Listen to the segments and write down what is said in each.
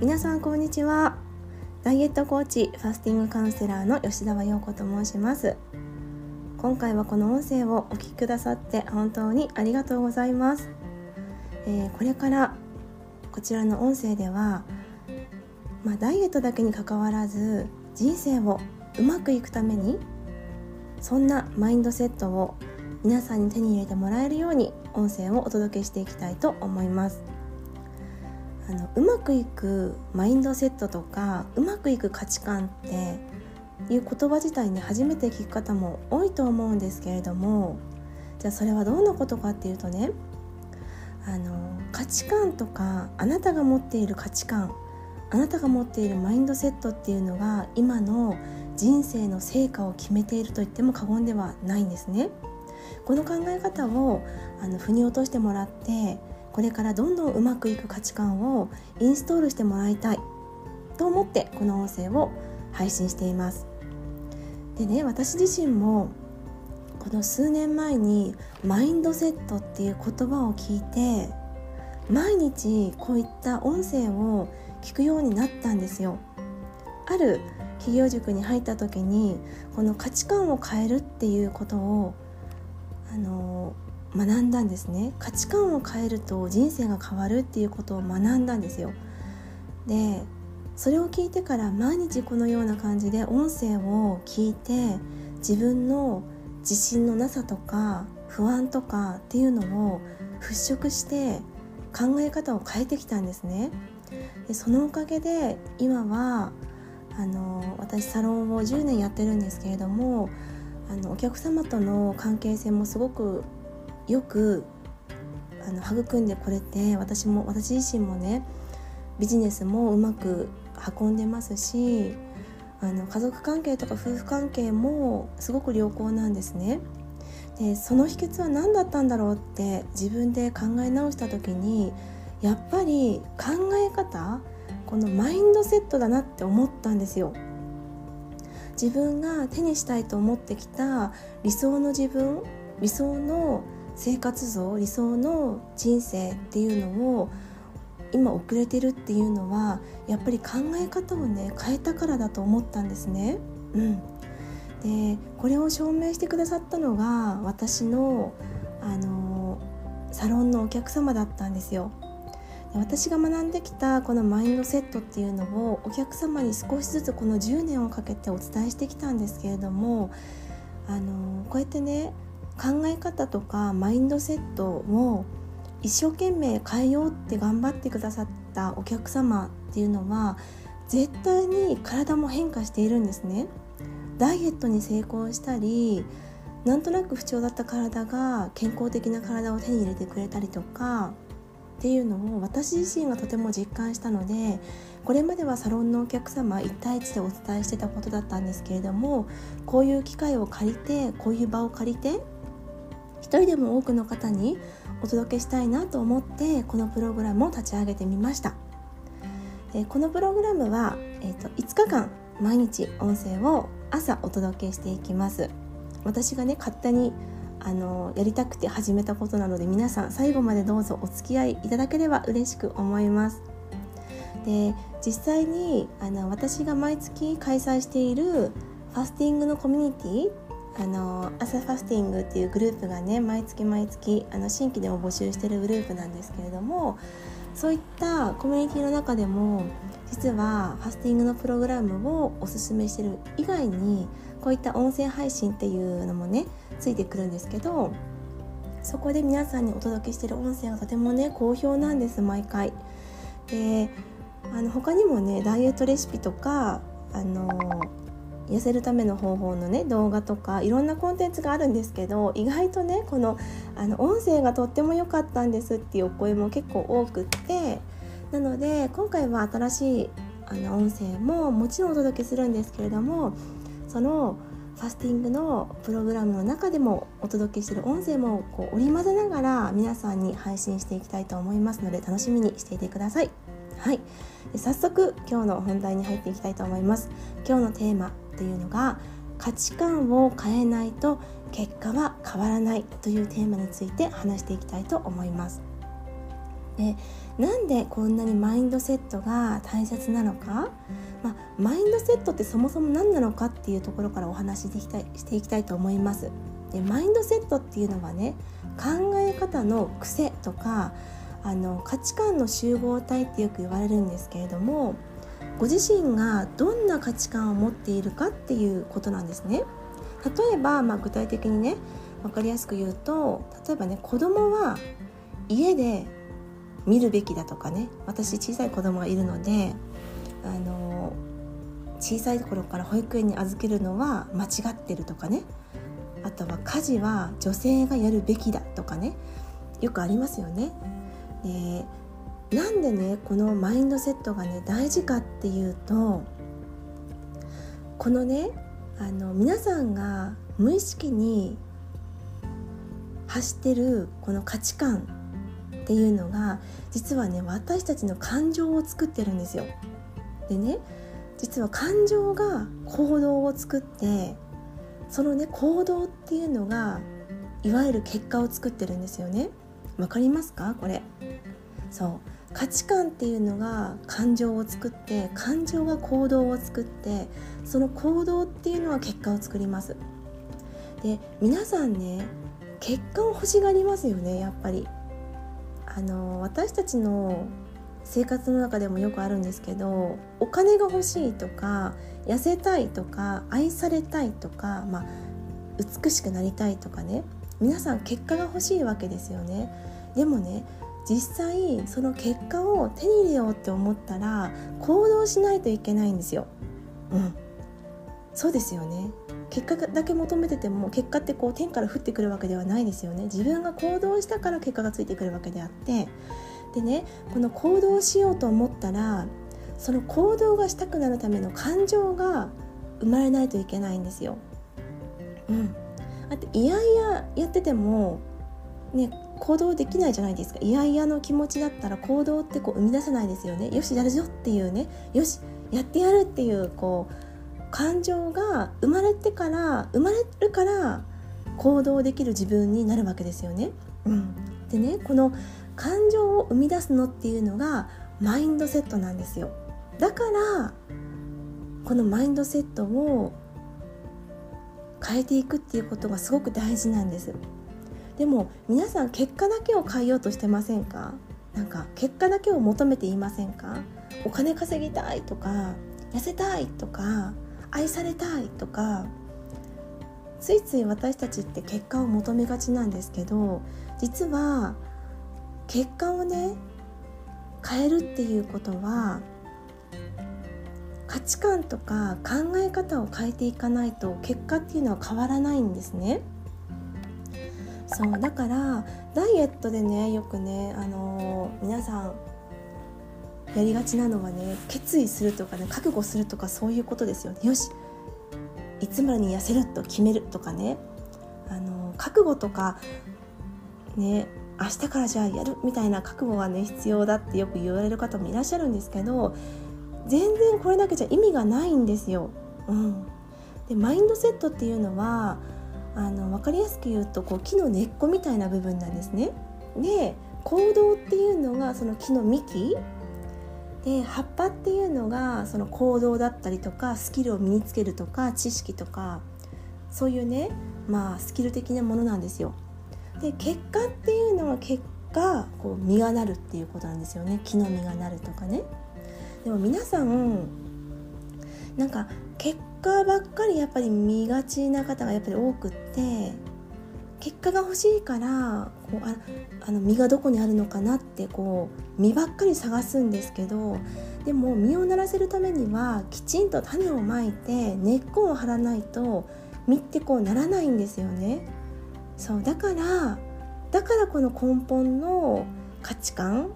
皆さんこんにちは。ダイエットコーチ、ファスティングカウンセラーの吉澤陽子と申します。今回はこの音声をお聞きくださって本当にありがとうございます。これからこちらの音声では、ダイエットだけに関わらず人生をうまくいくために、そんなマインドセットを皆さんに手に入れてもらえるように音声をお届けしていきたいと思います。うまくいくマインドセットとかうまくいく価値観っていう言葉自体に初めて聞く方も多いと思うんですけれども、じゃあそれはどんなことかっていうとね、価値観とかあなたが持っている価値観、あなたが持っているマインドセットっていうのが今の人生の成果を決めていると言っても過言ではないんですね。この考え方を腑に落としてもらって、これからどんどんうまくいく価値観をインストールしてもらいたいと思ってこの音声を配信しています。でね、私自身もこの数年前にマインドセットっていう言葉を聞いて、毎日こういった音声を聞くようになったんですよ。ある企業塾に入った時に、この価値観を変えるっていうことを学んだんですね。価値観を変えると人生が変わるっていうことを学んだんですよ。で、それを聞いてから毎日このような感じで音声を聞いて、自分の自信のなさとか不安とかっていうのを払拭して考え方を変えてきたんですね。で、そのおかげで今は私サロンを10年やってるんですけれども、お客様との関係性もすごくよく育んでこれて、私自身もね、ビジネスもうまく運んでますし、家族関係とか夫婦関係もすごく良好なんですね。で、その秘訣は何だったんだろうって自分で考え直した時に、やっぱり考え方、このマインドセットだなって思ったんですよ。自分が手にしたいと思ってきた理想の自分、理想の生活像、理想の人生っていうのを今遅れてるっていうのは、やっぱり考え方をね変えたからだと思ったんですね。で、これを証明してくださったのが私の、サロンのお客様だったんですよ。で、私が学んできたこのマインドセットっていうのをお客様に少しずつこの10年をかけてお伝えしてきたんですけれども、こうやってね、考え方とかマインドセットを一生懸命変えようって頑張ってくださったお客様っていうのは、絶対に体も変化しているんですね。ダイエットに成功したり、なんとなく不調だった体が健康的な体を手に入れてくれたりとかっていうのを私自身がとても実感したので、これまではサロンのお客様1対1でお伝えしてたことだったんですけれども、こういう機会を借りて、こういう場を借りて一人でも多くの方にお届けしたいなと思って、このプログラムを立ち上げてみました。このプログラムは、5日間毎日音声を朝お届けしていきます。私がね、勝手にやりたくて始めたことなので、皆さん最後までどうぞお付き合いいただければ嬉しく思います。で、実際に私が毎月開催しているファスティングのコミュニティ、朝ファスティングっていうグループがね、毎月新規でも募集してるグループなんですけれども、そういったコミュニティの中でも実はファスティングのプログラムをおすすめしてる以外に、こういった音声配信っていうのもねついてくるんですけど、そこで皆さんにお届けしてる音声がとてもね好評なんです、毎回。で、他にもね、ダイエットレシピとか痩せるための方法のね動画とかいろんなコンテンツがあるんですけど、意外とねこの、音声がとっても良かったんですっていうお声も結構多くって、なので今回は新しい音声ももちろんお届けするんですけれども、そのファスティングのプログラムの中でもお届けしている音声もこう織り交ぜながら皆さんに配信していきたいと思いますので、楽しみにしていてください。はい、早速今日の本題に入っていきたいと思います。今日のテーマというのが、価値観を変えないと結果は変わらないというテーマについて話していきたいと思います。で、なんでこんなにマインドセットが大切なのか、マインドセットってそもそも何なのかっていうところからお話ししていきたいと思います。で、マインドセットっていうのはね、考え方の癖とか価値観の集合体ってよく言われるんですけれども、ご自身がどんな価値観を持っているかっていうことなんですね。例えば、具体的にね、分かりやすく言うと、例えばね、子供は家で見るべきだとかね、私小さい子供がいるので小さい頃から保育園に預けるのは間違ってるとかね、あとは家事は女性がやるべきだとかね、よくありますよね。で、なんでねこのマインドセットがね大事かっていうと、このね皆さんが無意識に発してるこの価値観っていうのが実はね私たちの感情を作ってるんですよ。でね、実は感情が行動を作って、そのね行動っていうのがいわゆる結果を作ってるんですよね。わかりますかこれ。そう、価値観っていうのが感情を作って、感情が行動を作って、その行動っていうのは結果を作ります。で、皆さんね結果を欲しがりますよね、やっぱり。私たちの生活の中でもよくあるんですけど、お金が欲しいとか、痩せたいとか、愛されたいとか、美しくなりたいとかね、皆さん結果が欲しいわけですよね。でもね、実際その結果を手に入れようって思ったら行動しないといけないんですよ。そうですよね。結果だけ求めてても結果ってこう天から降ってくるわけではないですよね。自分が行動したから結果がついてくるわけであって、でね、この行動しようと思ったらその行動がしたくなるための感情が生まれないといけないんですよ。だっていやいややってても、ね、行動できないじゃないですか。いやいやの気持ちだったら行動ってこう生み出せないですよね。よしやるぞっていうね、よしやってやるっていうこう感情が生まれるから行動できる自分になるわけですよね。でね、この感情を生み出すのっていうのがマインドセットなんですよ。だからこのマインドセットを変えていくっていうことがすごく大事なんです。でも皆さん結果だけを変えようとしてませんか？なんか結果だけを求めていませんか？お金稼ぎたいとか、痩せたいとか、愛されたいとか、ついつい私たちって結果を求めがちなんですけど、実は結果をね変えるっていうことは価値観とか考え方を変えていかないと結果っていうのは変わらないんですね。そう、だからダイエットでね、よくね、皆さんやりがちなのはね、決意するとかね、覚悟するとか、そういうことですよね。よし、いつまでに痩せると決めるとかね、覚悟とかね、明日からじゃあやるみたいな覚悟がね必要だってよく言われる方もいらっしゃるんですけど、全然これだけじゃ意味がないんですよ。で、マインドセットっていうのは分かりやすく言うとこう木の根っこみたいな部分なんですね。で、行動っていうのがその木の幹で、葉っぱっていうのがその行動だったりとか、スキルを身につけるとか、知識とか、そういうね、スキル的なものなんですよ。で、結果っていうのは結果こう実がなるっていうことなんですよね。木の実がなるとかね。でも皆さんなんか結果ばっかりやっぱり見がちな方がやっぱり多くって、結果が欲しいからこう実がどこにあるのかなってこう実ばっかり探すんですけど、でも実をならせるためにはきちんと種をまいて根っこを張らないと実ってこうならないんですよね。そう、だからこの根本の価値観、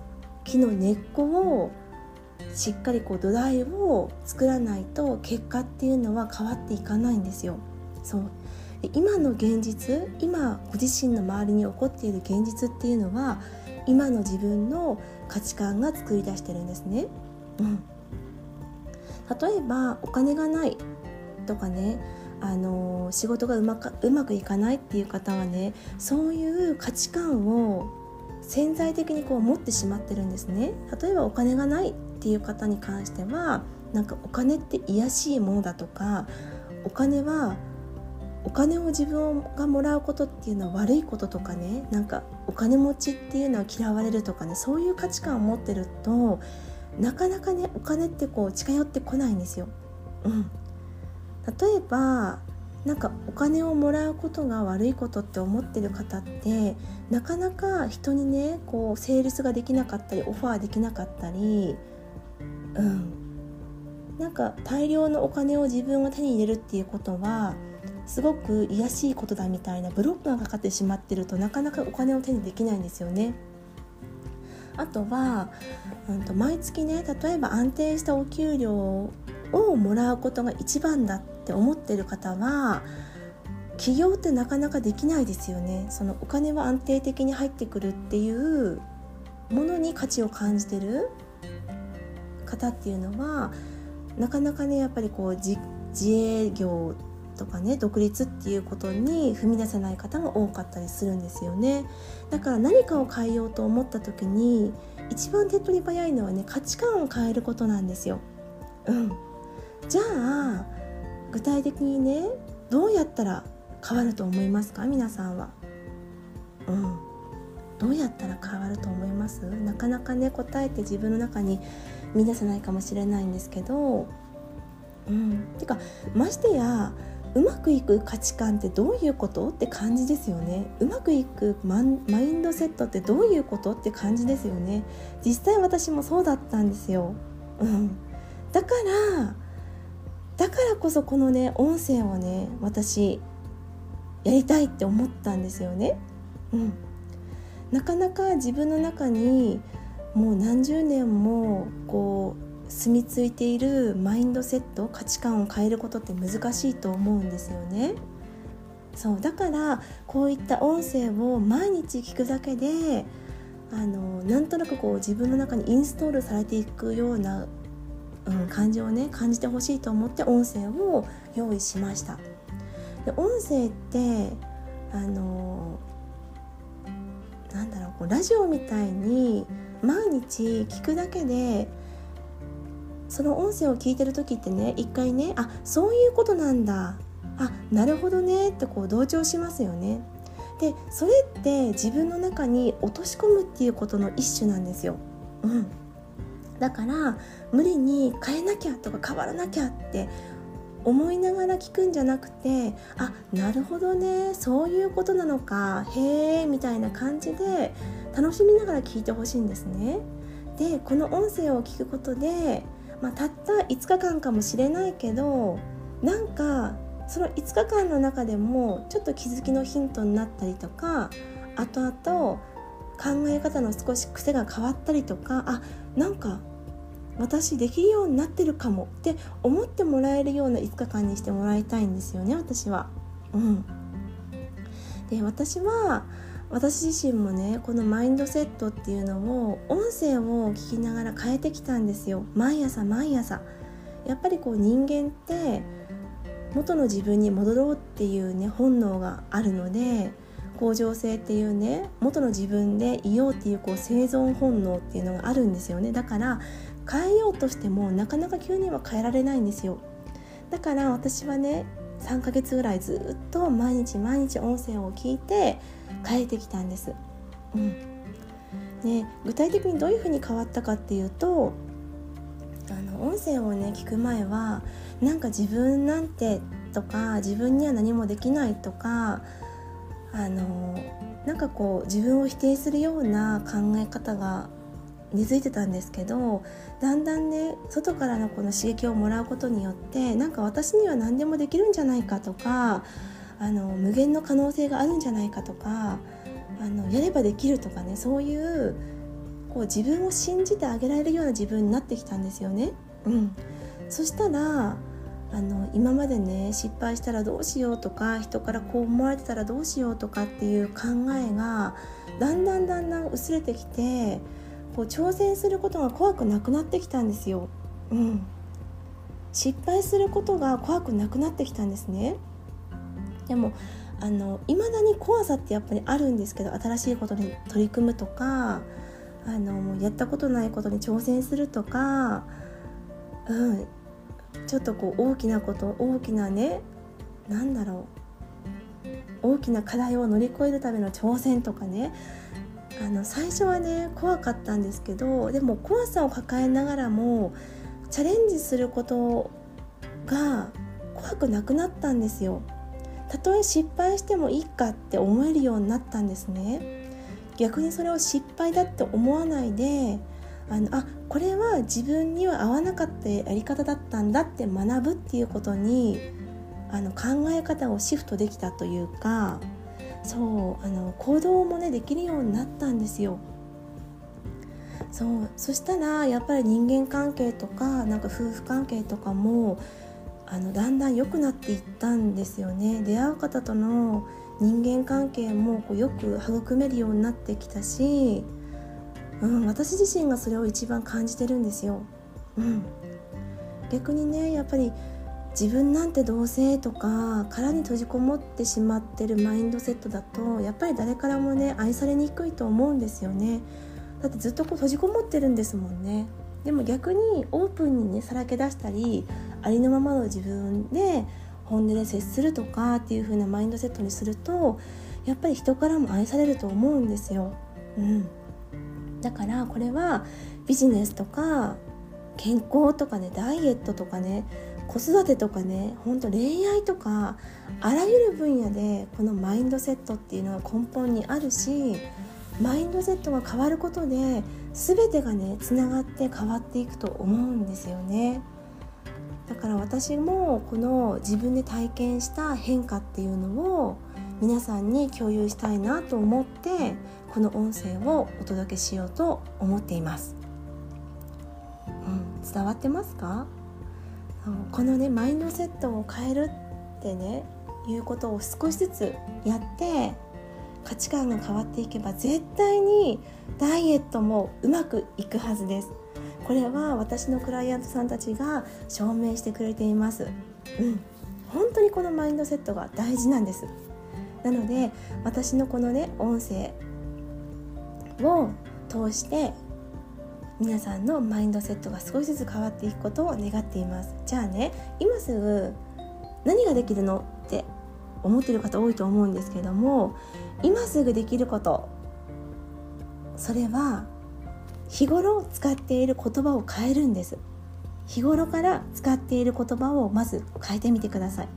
木の根っこをしっかりこう土台を作らないと結果っていうのは変わっていかないんですよ。そう。今の現実、今ご自身の周りに起こっている現実っていうのは今の自分の価値観が作り出してるんですね。例えばお金がないとかね、仕事がうまくいかないっていう方はね、そういう価値観を潜在的にこう持ってしまってるんですね。例えばお金がないっていう方に関しては、なんかお金って卑しいものだとか、お金を自分がもらうことっていうのは悪いこととかね、なんかお金持ちっていうのは嫌われるとかね、そういう価値観を持ってるとなかなかね、お金ってこう近寄ってこないんですよ。例えばなんかお金をもらうことが悪いことって思ってる方って、なかなか人にねこうセールスができなかったり、オファーできなかったり、なんか大量のお金を自分が手に入れるっていうことはすごく卑しいことだみたいなブロックがかかってしまってると、なかなかお金を手にできないんですよね。あとは、毎月ね、例えば安定したお給料をもらうことが一番だって思ってる方は、起業ってなかなかできないですよね。そのお金は安定的に入ってくるっていうものに価値を感じてる方っていうのは、なかなかねやっぱりこう 自営業とかね、独立っていうことに踏み出せない方が多かったりするんですよね。だから何かを変えようと思った時に一番手っ取り早いのはね、価値観を変えることなんですよ。じゃあ具体的にね、どうやったら変わると思いますか、皆さんは。どうやったら変わると思います？なかなかね答えて自分の中に見出せないかもしれないんですけど、てかましてやうまくいく価値観ってどういうことって感じですよね。うまくいくマインドセットってどういうことって感じですよね。実際私もそうだったんですよ。だからこそこのね音声をね、私やりたいって思ったんですよね。なかなか自分の中にもう何十年もこう住み着いているマインドセット、価値観を変えることって難しいと思うんですよね。そうだからこういった音声を毎日聞くだけで、なんとなくこう自分の中にインストールされていくような感情をね感じてほしいと思って音声を用意しました。で音声ってなんだろう、こうラジオみたいに毎日聞くだけで、その音声を聞いてる時ってね、一回ね、あ、そういうことなんだ、あ、なるほどねってこう同調しますよね。でそれって自分の中に落とし込むっていうことの一種なんですよ。だから無理に変えなきゃとか変わらなきゃって思いながら聞くんじゃなくて、あ、なるほどね、そういうことなのか、へーみたいな感じで楽しみながら聞いてほしいんですね。でこの音声を聞くことで、たった5日間かもしれないけど、なんかその5日間の中でもちょっと気づきのヒントになったりとか、後々考え方の少し癖が変わったりとか、あ、なんか私できるようになってるかもって思ってもらえるような5日間にしてもらいたいんですよね、私は。で私自身もね、このマインドセットっていうのを音声を聞きながら変えてきたんですよ。毎朝やっぱりこう人間って元の自分に戻ろうっていうね本能があるので、向上性っていうね、元の自分でいようっていう、こう生存本能っていうのがあるんですよね。だから変えようとしてもなかなか急には変えられないんですよ。だから私はね、3ヶ月ぐらいずっと毎日音声を聞いて変えてきたんです。具体的にどういうふうに変わったかっていうと、音声をね聞く前は、なんか自分なんてとか、自分には何もできないとか、なんかこう自分を否定するような考え方が根付いてたんですけど、だんだんね外からのこの刺激をもらうことによって、なんか私には何でもできるんじゃないかとか、無限の可能性があるんじゃないかとか、やればできるとかね、そういうこう自分を信じてあげられるような自分になってきたんですよね。そしたら今までね、失敗したらどうしようとか、人からこう思われてたらどうしようとかっていう考えがだんだん薄れてきて、こう挑戦することが怖くなくなってきたんですよ。失敗することが怖くなくなってきたんですね。でもいまだに怖さってやっぱりあるんですけど、新しいことに取り組むとか、やったことないことに挑戦するとか、ちょっとこう大きなこと、大きなね、大きな課題を乗り越えるための挑戦とかね、最初はね怖かったんですけど、でも怖さを抱えながらもチャレンジすることが怖くなくなったんですよ。たとえ失敗してもいいかって思えるようになったんですね。逆にそれを失敗だって思わないで、これは自分には合わなかったやり方だったんだって学ぶっていうことに考え方をシフトできたというか、行動もねできるようになったんですよ。そしたらやっぱり人間関係とか、夫婦関係とかもだんだん良くなっていったんですよね。出会う方との人間関係もこうよく育めるようになってきたし、私自身がそれを一番感じてるんですよ。逆にね、やっぱり自分なんてどうせとか殻に閉じこもってしまってるマインドセットだと、やっぱり誰からもね愛されにくいと思うんですよね。だってずっとこう閉じこもってるんですもんね。でも逆にオープンにねさらけ出したり、ありのままの自分で本音で接するとかっていう風なマインドセットにすると、やっぱり人からも愛されると思うんですよ。だからこれはビジネスとか健康とかね、ダイエットとかね、子育てとかね、本当恋愛とか、あらゆる分野でこのマインドセットっていうのは根本にあるし、マインドセットが変わることで全てがねつながって変わっていくと思うんですよね。だから私もこの自分で体験した変化っていうのを皆さんに共有したいなと思って、この音声をお届けしようと思っています。伝わってますか？このねマインドセットを変えるってねいうことを少しずつやって、価値観が変わっていけば絶対にダイエットもうまくいくはずです。これは私のクライアントさんたちが証明してくれています。本当にこのマインドセットが大事なんです。なので私のこのね音声を通して皆さんのマインドセットが少しずつ変わっていくことを願っています。じゃあね、今すぐ何ができるのって思っている方多いと思うんですけども、今すぐできること、それは日頃使っている言葉を変えるんです。日頃から使っている言葉をまず変えてみてください。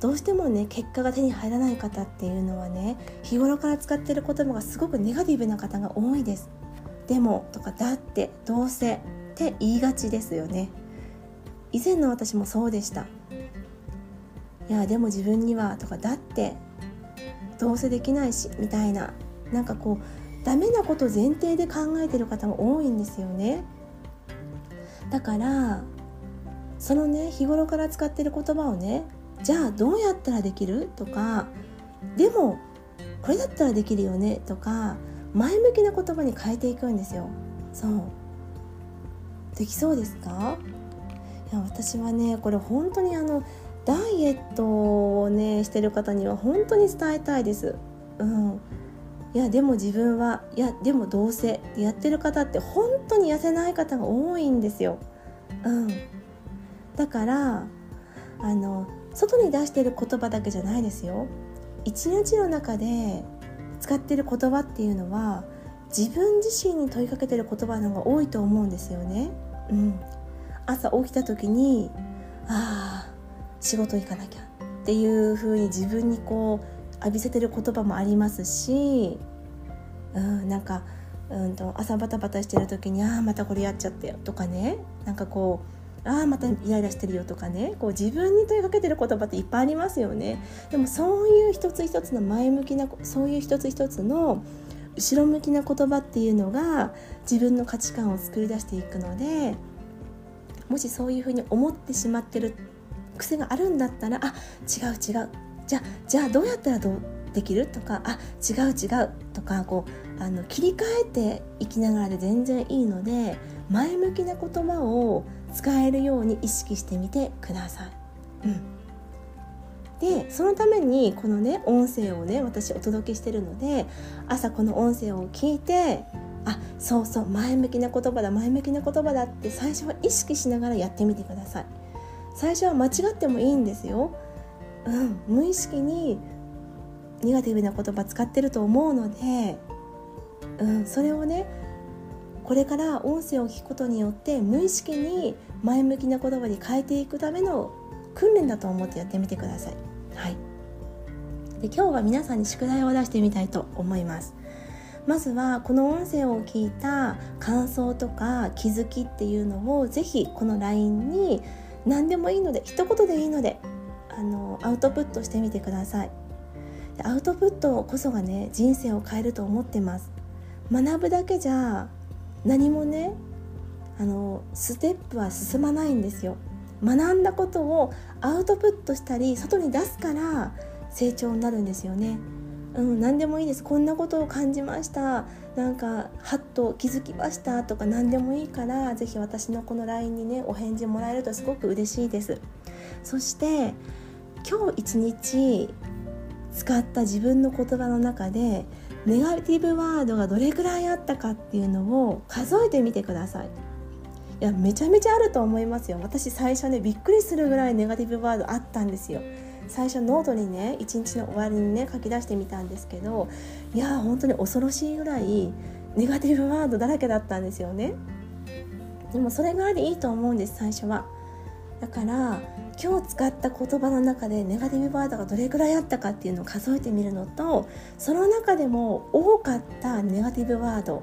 どうしてもね結果が手に入らない方っていうのはね、日頃から使っている言葉がすごくネガティブな方が多いです。でもとかだって、どうせって言いがちですよね。以前の私もそうでした。いやでも自分にはとかだって、どうせできないしみたいな、ダメなこと前提で考えている方も多いんですよね。だからそのね日頃から使っている言葉をね、じゃあどうやったらできるとか、でもこれだったらできるよねとか、前向きな言葉に変えていくんですよ。できそうですか？いや私はねこれ本当にダイエットをねしてる方には本当に伝えたいです。いやでも自分は、いやでもどうせやってる方って本当に痩せない方が多いんですよ。だから外に出している言葉だけじゃないですよ。一日の中で使っている言葉っていうのは自分自身に問いかけている言葉の方が多いと思うんですよね。朝起きた時に仕事行かなきゃっていう風に自分にこう浴びせてる言葉もありますし、朝バタバタしてる時にまたこれやっちゃったよとかね、またイライラしてるよとかね、こう自分に問いかけてる言葉っていっぱいありますよね。でもそういう一つ一つの前向きな、そういう一つ一つの後ろ向きな言葉っていうのが自分の価値観を作り出していくので、もしそういうふうに思ってしまってる癖があるんだったら、違う、じゃあどうやったらできるとか、違うとか、切り替えていきながらで全然いいので、前向きな言葉を使えるように意識してみてください。で、そのためにこのね音声をね私お届けしてるので、朝この音声を聞いて、あ、そうそう、前向きな言葉だ、前向きな言葉だって最初は意識しながらやってみてください。最初は間違ってもいいんですよ。無意識にネガティブな言葉使ってると思うので、それをねこれから音声を聞くことによって無意識に前向きな言葉に変えていくための訓練だと思ってやってみてください。はい。で、今日は皆さんに宿題を出してみたいと思います。まずはこの音声を聞いた感想とか気づきっていうのをぜひこの LINE に何でもいいので、一言でいいのでアウトプットしてみてください。で、アウトプットこそがね人生を変えると思ってます。学ぶだけじゃ何もねステップは進まないんですよ。学んだことをアウトプットしたり外に出すから成長になるんですよね。何でもいいです。こんなことを感じました、なんかハッと気づきましたとか何でもいいから、ぜひ私のこの LINE にねお返事もらえるとすごく嬉しいです。そして今日一日使った自分の言葉の中でネガティブワードがどれくらいあったかっていうのを数えてみてください。いや、めちゃめちゃあると思いますよ。私最初ねびっくりするぐらいネガティブワードあったんですよ。最初ノートにね一日の終わりにね書き出してみたんですけど、いや本当に恐ろしいぐらいネガティブワードだらけだったんですよね。でもそれぐらいでいいと思うんです、最初は。だから今日使った言葉の中でネガティブワードがどれくらいあったかっていうのを数えてみるのと、その中でも多かったネガティブワード、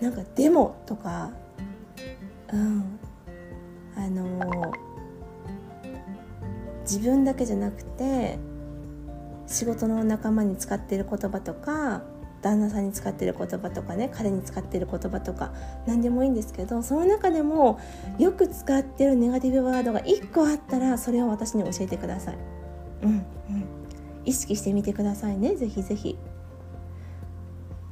なんかでもとか、自分だけじゃなくて仕事の仲間に使っている言葉とか、旦那さんに使っている言葉とかね、彼に使っている言葉とか何でもいいんですけど、その中でもよく使っているネガティブワードが1個あったらそれを私に教えてください。意識してみてくださいね、ぜひぜひ。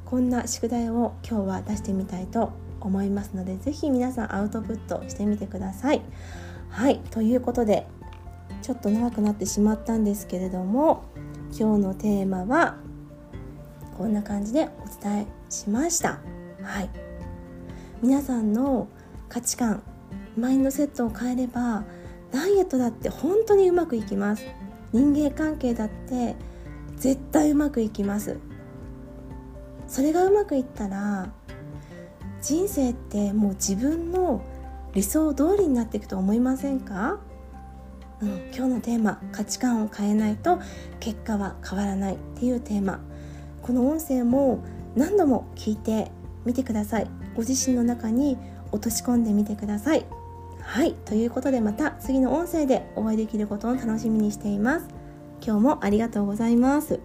こんな宿題を今日は出してみたいと思いますので、ぜひ皆さんアウトプットしてみてください。はい、ということでちょっと長くなってしまったんですけれども、今日のテーマはこんな感じでお伝えしました。はい、皆さんの価値観、マインドセットを変えればダイエットだって本当にうまくいきます。人間関係だって絶対うまくいきます。それがうまくいったら人生ってもう自分の理想通りになっていくと思いませんか？今日のテーマ、価値観を変えないと結果は変わらないっていうテーマ。この音声も何度も聞いてみてください。ご自身の中に落とし込んでみてください。はい、ということでまた次の音声でお会いできることを楽しみにしています。今日もありがとうございます。